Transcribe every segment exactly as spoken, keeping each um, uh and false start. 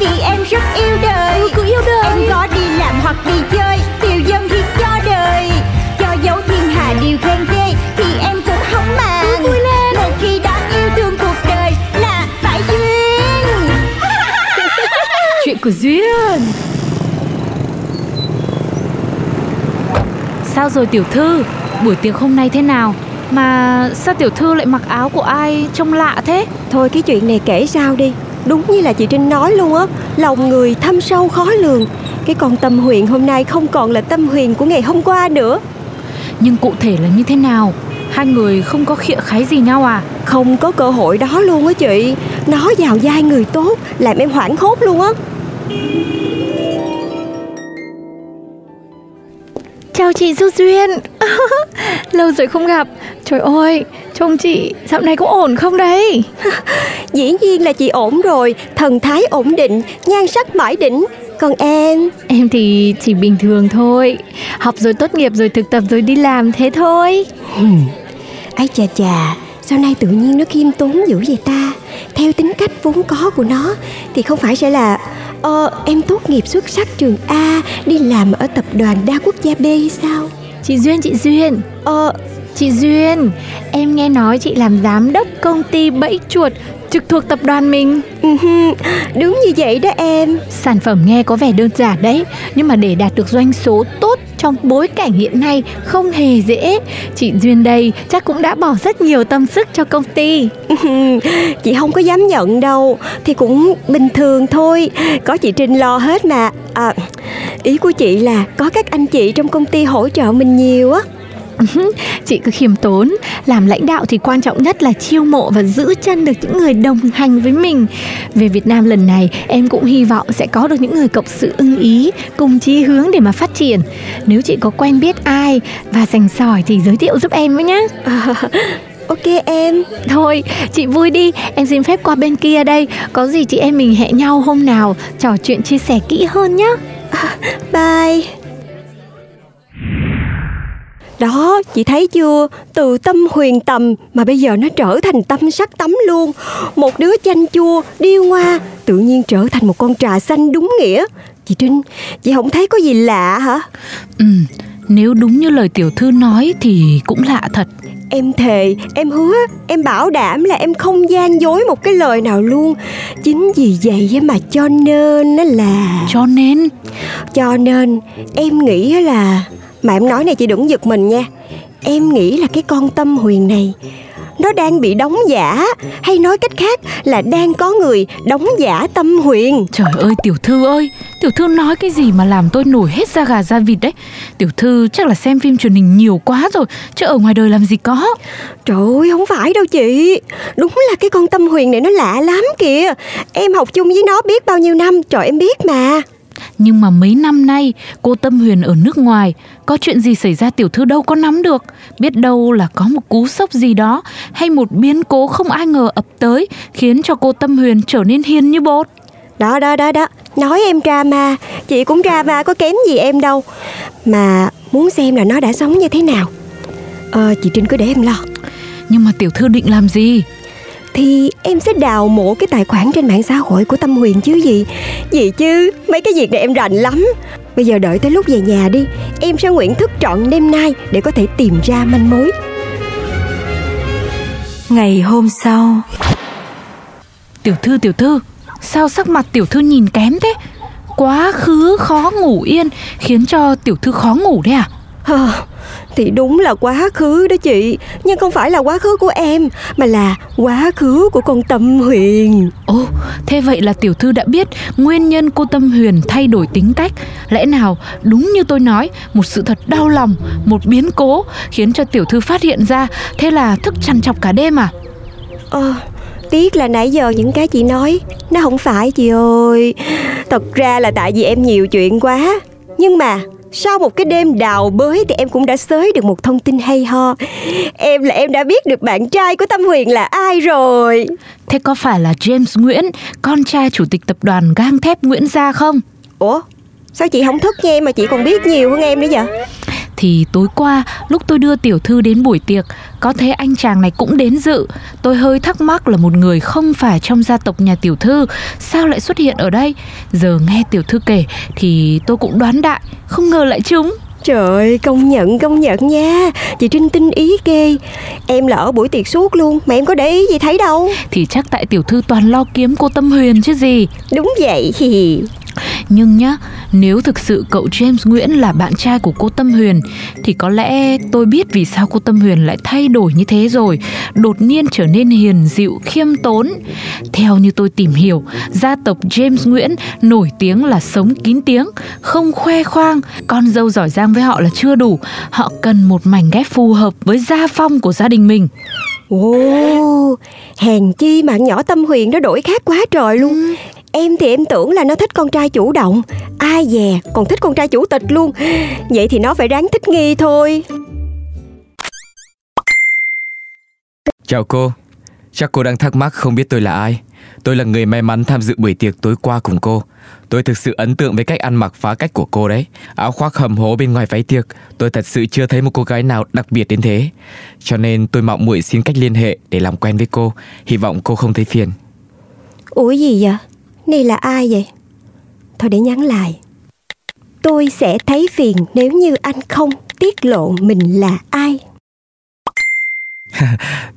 vì em rất yêu đời. Ừ, cũng yêu đời. Em có đi làm hoặc đi chơi, tiêu dân thì cho đời. Cho dấu thiên hà điều khen ghê thì em cũng không màng. Vui lên. Một khi đã yêu thương cuộc đời là phải duyên. Chuyện của Duyên. Sao rồi tiểu thư? Buổi tiệc hôm nay thế nào? Mà sao tiểu thư lại mặc áo của ai trông lạ thế? Thôi cái chuyện này kể sao đi. Đúng như là chị Trinh nói luôn á, lòng người thâm sâu khó lường. Cái con Tâm Huyền hôm nay không còn là Tâm Huyền của ngày hôm qua nữa. Nhưng cụ thể là như thế nào? Hai người không có khịa khái gì nhau à? Không có cơ hội đó luôn á chị. Nó vào vai người tốt, làm em hoảng hốt luôn á. Chào chị Du Duyên. Lâu rồi không gặp. Trời ơi, trông chị dạo này có ổn không đấy? Dĩ nhiên là chị ổn rồi. Thần thái ổn định, nhan sắc mãi đỉnh. Còn em? Em thì chỉ bình thường thôi. Học rồi tốt nghiệp rồi thực tập rồi đi làm thế thôi. Ái chà chà, sau này tự nhiên nó khiêm tốn dữ vậy ta. Theo tính cách vốn có của nó thì không phải sẽ là Ờ, em tốt nghiệp xuất sắc trường A, đi làm ở tập đoàn đa quốc gia B hay sao? Chị Duyên, chị Duyên. Ờ, chị Duyên, em nghe nói chị làm giám đốc công ty bẫy chuột trực thuộc tập đoàn mình. Đúng như vậy đó em. Sản phẩm nghe có vẻ đơn giản đấy, nhưng mà để đạt được doanh số tốt trong bối cảnh hiện nay không hề dễ. Chị Duyên đây chắc cũng đã bỏ rất nhiều tâm sức cho công ty. Chị không có dám nhận đâu, thì cũng bình thường thôi, có chị Trinh lo hết mà. À, ý của chị là có các anh chị trong công ty hỗ trợ mình nhiều á. Chị cứ khiêm tốn. Làm lãnh đạo thì quan trọng nhất là chiêu mộ và giữ chân được những người đồng hành với mình. Về Việt Nam lần này, em cũng hy vọng sẽ có được những người cộng sự ưng ý, cùng chí hướng để mà phát triển. Nếu chị có quen biết ai và rành sỏi thì giới thiệu giúp em với nhá. À, ok em. Thôi chị vui đi, em xin phép qua bên kia đây. Có gì chị em mình hẹn nhau hôm nào trò chuyện chia sẻ kỹ hơn nhá. À, bye. Đó, chị thấy chưa, từ Tâm Huyền tầm mà bây giờ nó trở thành tâm sắc tắm luôn. Một đứa chanh chua, điêu ngoa, tự nhiên trở thành một con trà xanh đúng nghĩa. Chị Trinh, chị không thấy có gì lạ hả? Ừ, nếu đúng như lời tiểu thư nói thì cũng lạ thật. Em thề, em hứa, em bảo đảm là em không gian dối một cái lời nào luôn. Chính vì vậy mà cho nên nó là... Cho nên? Cho nên, em nghĩ là... Mà em nói này chị đừng giật mình nha. Em nghĩ là cái con Tâm Huyền này nó đang bị đóng giả, hay nói cách khác là đang có người đóng giả Tâm Huyền. Trời ơi tiểu thư ơi, tiểu thư nói cái gì mà làm tôi nổi hết da gà da vịt đấy. Tiểu thư chắc là xem phim truyền hình nhiều quá rồi, chứ ở ngoài đời làm gì có. Trời ơi không phải đâu chị, đúng là cái con Tâm Huyền này nó lạ lắm kìa. Em học chung với nó biết bao nhiêu năm, trời em biết mà. Nhưng mà mấy năm nay cô Tâm Huyền ở nước ngoài, có chuyện gì xảy ra tiểu thư đâu có nắm được. Biết đâu là có một cú sốc gì đó, hay một biến cố không ai ngờ ập tới, khiến cho cô Tâm Huyền trở nên hiền như bột. Đó đó đó đó, nói em drama, chị cũng drama có kém gì em đâu. Mà muốn xem là nó đã sống như thế nào. Ờ, chị Trinh cứ để em lo. Nhưng mà tiểu thư định làm gì? Thì em sẽ đào mộ cái tài khoản trên mạng xã hội của Tâm Huyền chứ gì. Gì chứ, mấy cái việc này em rành lắm. Bây giờ đợi tới lúc về nhà đi, em sẽ nguyện thức trọn đêm nay để có thể tìm ra manh mối. Ngày hôm sau. Tiểu thư, tiểu thư, sao sắc mặt tiểu thư nhìn kém thế? Quá khứ khó ngủ yên khiến cho tiểu thư khó ngủ đấy à? Hờ, thì đúng là quá khứ đó chị. Nhưng không phải là quá khứ của em, mà là quá khứ của con Tâm Huyền. Ồ, thế vậy là tiểu thư đã biết nguyên nhân cô Tâm Huyền thay đổi tính cách. Lẽ nào đúng như tôi nói, một sự thật đau lòng, một biến cố khiến cho tiểu thư phát hiện ra. Thế là thức trằn trọc cả đêm à? Ờ, tiếc là nãy giờ những cái chị nói nó không phải chị ơi. Thật ra là tại vì em nhiều chuyện quá. Nhưng mà sau một cái đêm đào bới thì em cũng đã xới được một thông tin hay ho. Em là em đã biết được bạn trai của Tâm Huyền là ai rồi. Thế có phải là James Nguyễn, con trai chủ tịch tập đoàn gang thép Nguyễn Gia không? Ủa? Sao chị không thức nha em mà chị còn biết nhiều hơn em nữa vậy? Thì tối qua lúc tôi đưa tiểu thư đến buổi tiệc, có thấy anh chàng này cũng đến dự. Tôi hơi thắc mắc là một người không phải trong gia tộc nhà tiểu thư sao lại xuất hiện ở đây. Giờ nghe tiểu thư kể thì tôi cũng đoán đại, không ngờ lại trúng. Trời ơi, công nhận, công nhận nha. Chị Trinh tinh ý ghê. Em là ở buổi tiệc suốt luôn mà em có để ý gì thấy đâu. Thì chắc tại tiểu thư toàn lo kiếm cô Tâm Huyền chứ gì. Đúng vậy. Nhưng nhá, nếu thực sự cậu James Nguyễn là bạn trai của cô Tâm Huyền thì có lẽ tôi biết vì sao cô Tâm Huyền lại thay đổi như thế rồi. Đột nhiên trở nên hiền dịu, khiêm tốn. Theo như tôi tìm hiểu, gia tộc James Nguyễn nổi tiếng là sống kín tiếng, không khoe khoang. Con dâu giỏi giang với họ là chưa đủ, họ cần một mảnh ghép phù hợp với gia phong của gia đình mình. Ồ, hèn chi mà nhỏ Tâm Huyền nó đổi khác quá trời luôn. Ừ. Em thì em tưởng là nó thích con trai chủ động, ai dè còn thích con trai chủ tịch luôn. Vậy thì nó phải ráng thích nghi thôi. Chào cô, chắc cô đang thắc mắc không biết tôi là ai. Tôi là người may mắn tham dự buổi tiệc tối qua cùng cô. Tôi thực sự ấn tượng với cách ăn mặc phá cách của cô đấy. Áo khoác hầm hố bên ngoài váy tiệc, tôi thật sự chưa thấy một cô gái nào đặc biệt đến thế. Cho nên tôi mạo muội xin cách liên hệ để làm quen với cô, hy vọng cô không thấy phiền. Ủa gì vậy? Này là ai vậy? Thôi để nhắn lại. Tôi sẽ thấy phiền nếu như anh không tiết lộ mình là ai.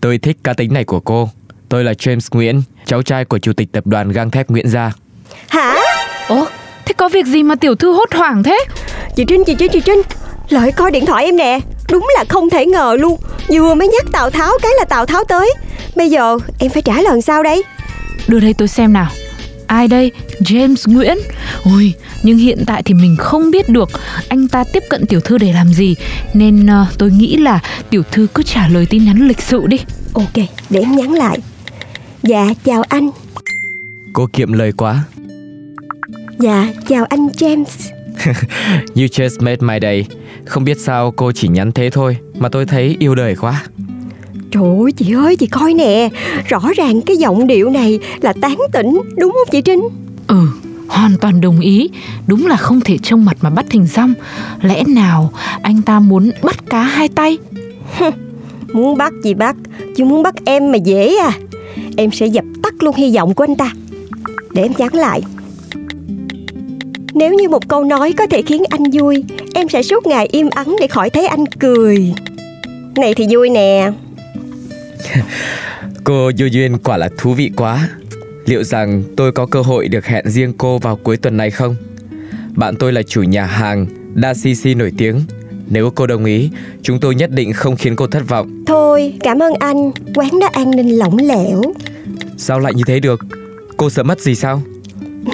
Tôi thích cá tính này của cô. Tôi là James Nguyễn, cháu trai của chủ tịch tập đoàn gang thép Nguyễn Gia. Hả? Ủa? Thế có việc gì mà tiểu thư hốt hoảng thế? Chị Trinh, chị Trinh, chị Trinh, lại coi điện thoại em nè. Đúng là không thể ngờ luôn. Vừa mới nhắc Tào Tháo cái là Tào Tháo tới. Bây giờ em phải trả lời sao đây? Đưa đây tôi xem nào. Ai đây? James Nguyễn. Ôi, nhưng hiện tại thì mình không biết được anh ta tiếp cận tiểu thư để làm gì. Nên uh, tôi nghĩ là tiểu thư cứ trả lời tin nhắn lịch sự đi. Ok, để em nhắn lại. Dạ, chào anh. Cô kiệm lời quá. Dạ, chào anh James. You just made my day. Không biết sao cô chỉ nhắn thế thôi mà tôi thấy yêu đời quá. Trời ơi chị ơi, chị coi nè, rõ ràng cái giọng điệu này là tán tỉnh, đúng không chị Trinh? Ừ, hoàn toàn đồng ý, đúng là không thể trông mặt mà bắt hình dong. Lẽ nào anh ta muốn bắt cá hai tay? Muốn bắt gì bắt, chứ muốn bắt em mà dễ à. Em sẽ dập tắt luôn hy vọng của anh ta. Để em nhắn lại. Nếu như một câu nói có thể khiến anh vui, em sẽ suốt ngày im ắng để khỏi thấy anh cười. Này thì vui nè. Cô Dư Duyên quả là thú vị quá. Liệu rằng tôi có cơ hội được hẹn riêng cô vào cuối tuần này không? Bạn tôi là chủ nhà hàng Da xê xê nổi tiếng. Nếu cô đồng ý, chúng tôi nhất định không khiến cô thất vọng. Thôi, cảm ơn anh. Quán đã an ninh lỏng lẻo. Sao lại như thế được? Cô sợ mất gì sao?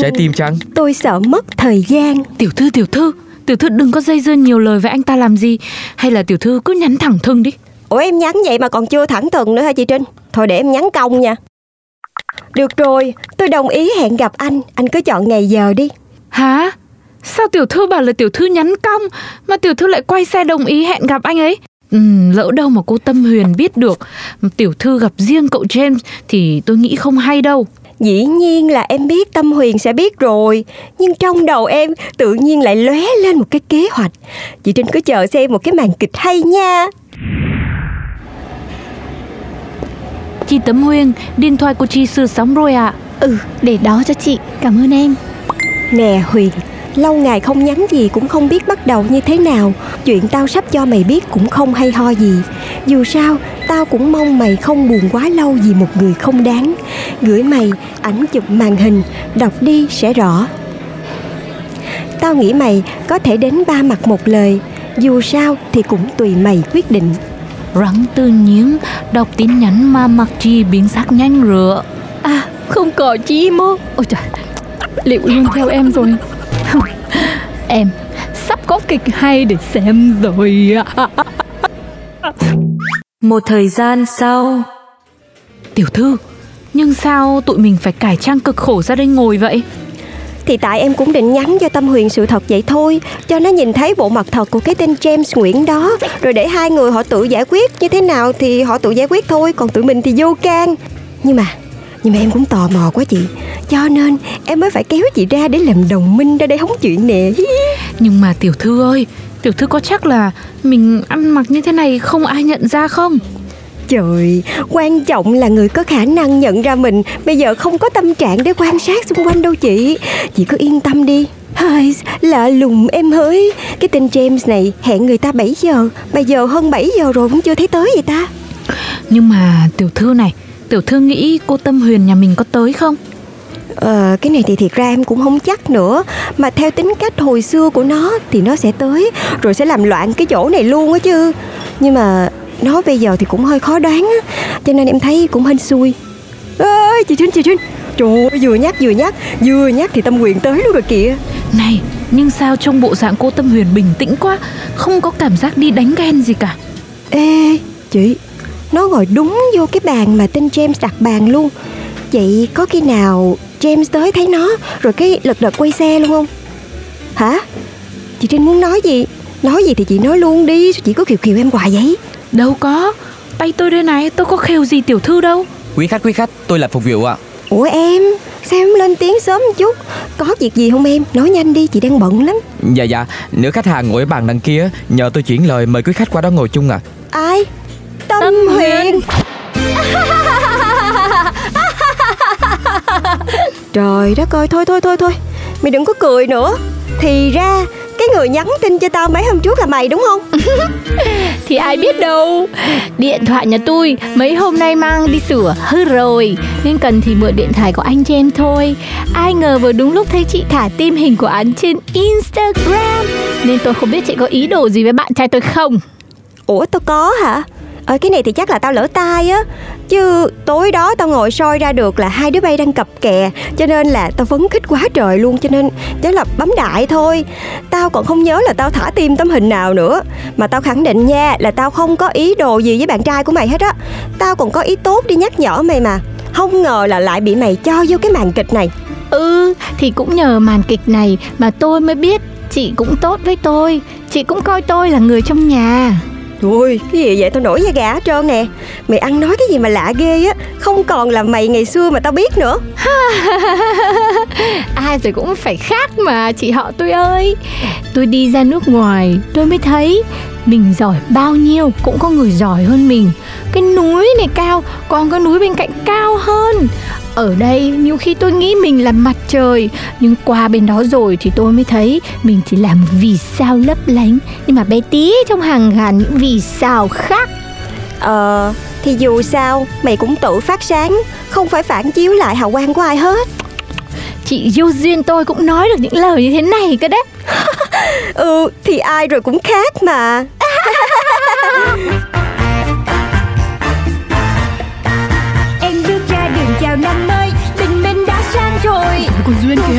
Trái tim chăng? Tôi sợ mất thời gian. Tiểu thư, tiểu thư Tiểu thư đừng có dây dưa nhiều lời với anh ta làm gì. Hay là tiểu thư cứ nhắn thẳng thừng đi. Ủa em nhắn vậy mà còn chưa thẳng thừng nữa hả chị Trinh? Thôi để em nhắn công nha. Được rồi, tôi đồng ý hẹn gặp anh. Anh cứ chọn ngày giờ đi. Hả? Sao tiểu thư bảo là tiểu thư nhắn công mà tiểu thư lại quay xe đồng ý hẹn gặp anh ấy? Ừ, lỡ đâu mà cô Tâm Huyền biết được tiểu thư gặp riêng cậu James thì tôi nghĩ không hay đâu. Dĩ nhiên là em biết Tâm Huyền sẽ biết rồi. Nhưng trong đầu em tự nhiên lại lóe lên một cái kế hoạch. Chị Trinh cứ chờ xem một cái màn kịch hay nha. Chị Tâm Huyền, điện thoại của chị sửa xong rồi ạ. À. Ừ, để đó cho chị, cảm ơn em. Nè Huyền, lâu ngày không nhắn gì cũng không biết bắt đầu như thế nào. Chuyện tao sắp cho mày biết cũng không hay ho gì. Dù sao, tao cũng mong mày không buồn quá lâu vì một người không đáng. Gửi mày ảnh chụp màn hình, đọc đi sẽ rõ. Tao nghĩ mày có thể đến ba mặt một lời. Dù sao thì cũng tùy mày quyết định. Rắn tư nhiếng, đọc tin nhắn mà mặc chi biến sắc nhanh rửa. À, không có chi mô. Ôi trời, liệu luôn theo em rồi. Em sắp có kịch hay để xem rồi. Một thời gian sau. Tiểu thư, nhưng sao tụi mình phải cải trang cực khổ ra đây ngồi vậy? Thì tại em cũng định nhắn cho Tâm Huyền sự thật vậy thôi, cho nó nhìn thấy bộ mặt thật của cái tên James Nguyễn đó, rồi để hai người họ tự giải quyết như thế nào thì họ tự giải quyết thôi, còn tụi mình thì vô can. Nhưng mà Nhưng mà em cũng tò mò quá chị, cho nên em mới phải kéo chị ra để làm đồng minh ra đây hóng chuyện nè. Nhưng mà tiểu thư ơi, tiểu thư có chắc là mình ăn mặc như thế này không ai nhận ra không? Trời, quan trọng là người có khả năng nhận ra mình bây giờ không có tâm trạng để quan sát xung quanh đâu chị. Chị cứ yên tâm đi. Hơi, lạ lùng em ơi, cái tên James này hẹn người ta bảy giờ, bây giờ hơn bảy giờ rồi cũng chưa thấy tới vậy ta. Nhưng mà tiểu thư này, tiểu thư nghĩ cô Tâm Huyền nhà mình có tới không? Ờ, cái này thì thiệt ra em cũng không chắc nữa. Mà theo tính cách hồi xưa của nó thì nó sẽ tới, rồi sẽ làm loạn cái chỗ này luôn á chứ. Nhưng mà nó bây giờ thì cũng hơi khó đoán á, cho nên em thấy cũng hên xui. Ê, chị Trinh, chị Trinh, trời ơi, vừa nhắc, vừa nhắc Vừa nhắc thì Tâm Huyền tới luôn rồi kìa. Này, nhưng sao trong bộ dạng cô Tâm Huyền bình tĩnh quá, không có cảm giác đi đánh ghen gì cả. Ê, chị, nó ngồi đúng vô cái bàn mà tên James đặt bàn luôn. Vậy có khi nào James tới thấy nó rồi cái lật đật quay xe luôn không? Hả? Chị Trinh muốn nói gì? Nói gì thì chị nói luôn đi, sao chị cứ khều khều em hoài vậy? Đâu có, tay tôi đây này, tôi có khều gì tiểu thư đâu. Quý khách, quý khách, tôi là phục vụ ạ. À. Ủa em, sao em lên tiếng sớm một chút? Có việc gì không em? Nói nhanh đi, chị đang bận lắm. Dạ dạ, nữ khách hàng ngồi ở bàn đằng kia, nhờ tôi chuyển lời mời quý khách qua đó ngồi chung ạ. À. Ai? Tâm, Tâm Huyền. Trời đất ơi, thôi thôi thôi thôi, mày đừng có cười nữa. Thì ra cái người nhắn tin cho tao mấy hôm trước là mày đúng không? Thì ai biết đâu, điện thoại nhà tôi mấy hôm nay mang đi sửa hư rồi, nên cần thì mượn điện thoại của anh James thôi. Ai ngờ vừa đúng lúc thấy chị thả tim hình của anh trên Instagram, nên tôi không biết chị có ý đồ gì với bạn trai tôi không. Ủa, tôi có hả? Ờ, cái này thì chắc là tao lỡ tai á. Chứ tối đó tao ngồi soi ra được là hai đứa bay đang cặp kè, cho nên là tao phấn khích quá trời luôn, cho nên chắc là bấm đại thôi. Tao còn không nhớ là tao thả tim tấm hình nào nữa. Mà tao khẳng định nha, là tao không có ý đồ gì với bạn trai của mày hết á. Tao còn có ý tốt đi nhắc nhở mày mà, không ngờ là lại bị mày cho vô cái màn kịch này. Ừ, thì cũng nhờ màn kịch này mà tôi mới biết chị cũng tốt với tôi, chị cũng coi tôi là người trong nhà. Ôi, cái gì vậy? Tao nổi da gà hết trơn nè. Mày ăn nói cái gì mà lạ ghê á, không còn là mày ngày xưa mà tao biết nữa. Ai rồi cũng phải khác mà, chị họ tôi ơi. Tôi đi ra nước ngoài, tôi mới thấy mình giỏi bao nhiêu cũng có người giỏi hơn mình. Cái núi này cao, còn cái núi bên cạnh cao hơn. Ở đây nhiều khi tôi nghĩ mình là mặt trời, nhưng qua bên đó rồi thì tôi mới thấy mình chỉ là một vì sao lấp lánh, nhưng mà bé tí trong hàng ngàn những vì sao khác. Ờ, thì dù sao mày cũng tự phát sáng, không phải phản chiếu lại hào quang của ai hết. Chị Duyên duyên tôi cũng nói được những lời như thế này cơ đấy. Ừ, thì ai rồi cũng khác mà. Năm mới tình mình đã sang rồi, khu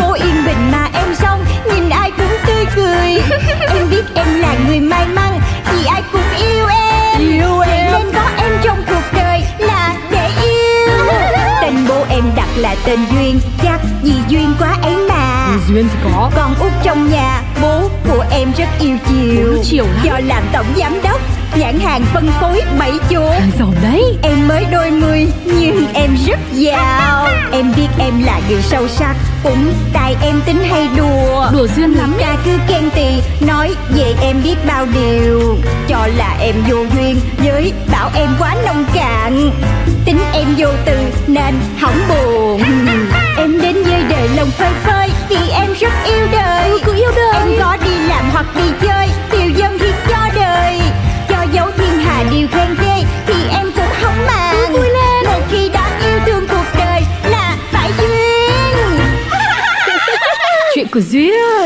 phố yên bình mà em xong nhìn ai cũng tươi cười. Em biết em là người may mắn vì ai cũng yêu em, yêu em. Nên có em trong cuộc đời là để yêu. Tên bố em đặt là tên Duyên, chắc vì duyên quá ấy mà. Duyên thì có. Con út trong nhà, bố của em rất yêu chiều, do làm tổng giám đốc nhãn hàng phân phối bảy chỗ. Giàu đấy. Em mới đôi mươi nhưng em rất giàu. Em biết em là người sâu sắc, cũng tại em tính hay đùa. Đùa duyên lắm. Người ta cứ khen tì, nói về em biết bao điều, cho là em vô duyên, với bảo em quá nông cạn. Tính em vô từ nên hỏng buồn. Em đến với đời lòng phơi phới vì em rất yêu đời. Ừ, yêu đời. Em có đi làm hoặc đi chơi, tiêu dân thì cho đời. Dấu thiên hà điều khen ghê thì em cũng không màng. Ừ, vui lên. Một khi đã yêu thương cuộc đời là phải duyên. Chuyện của duyên.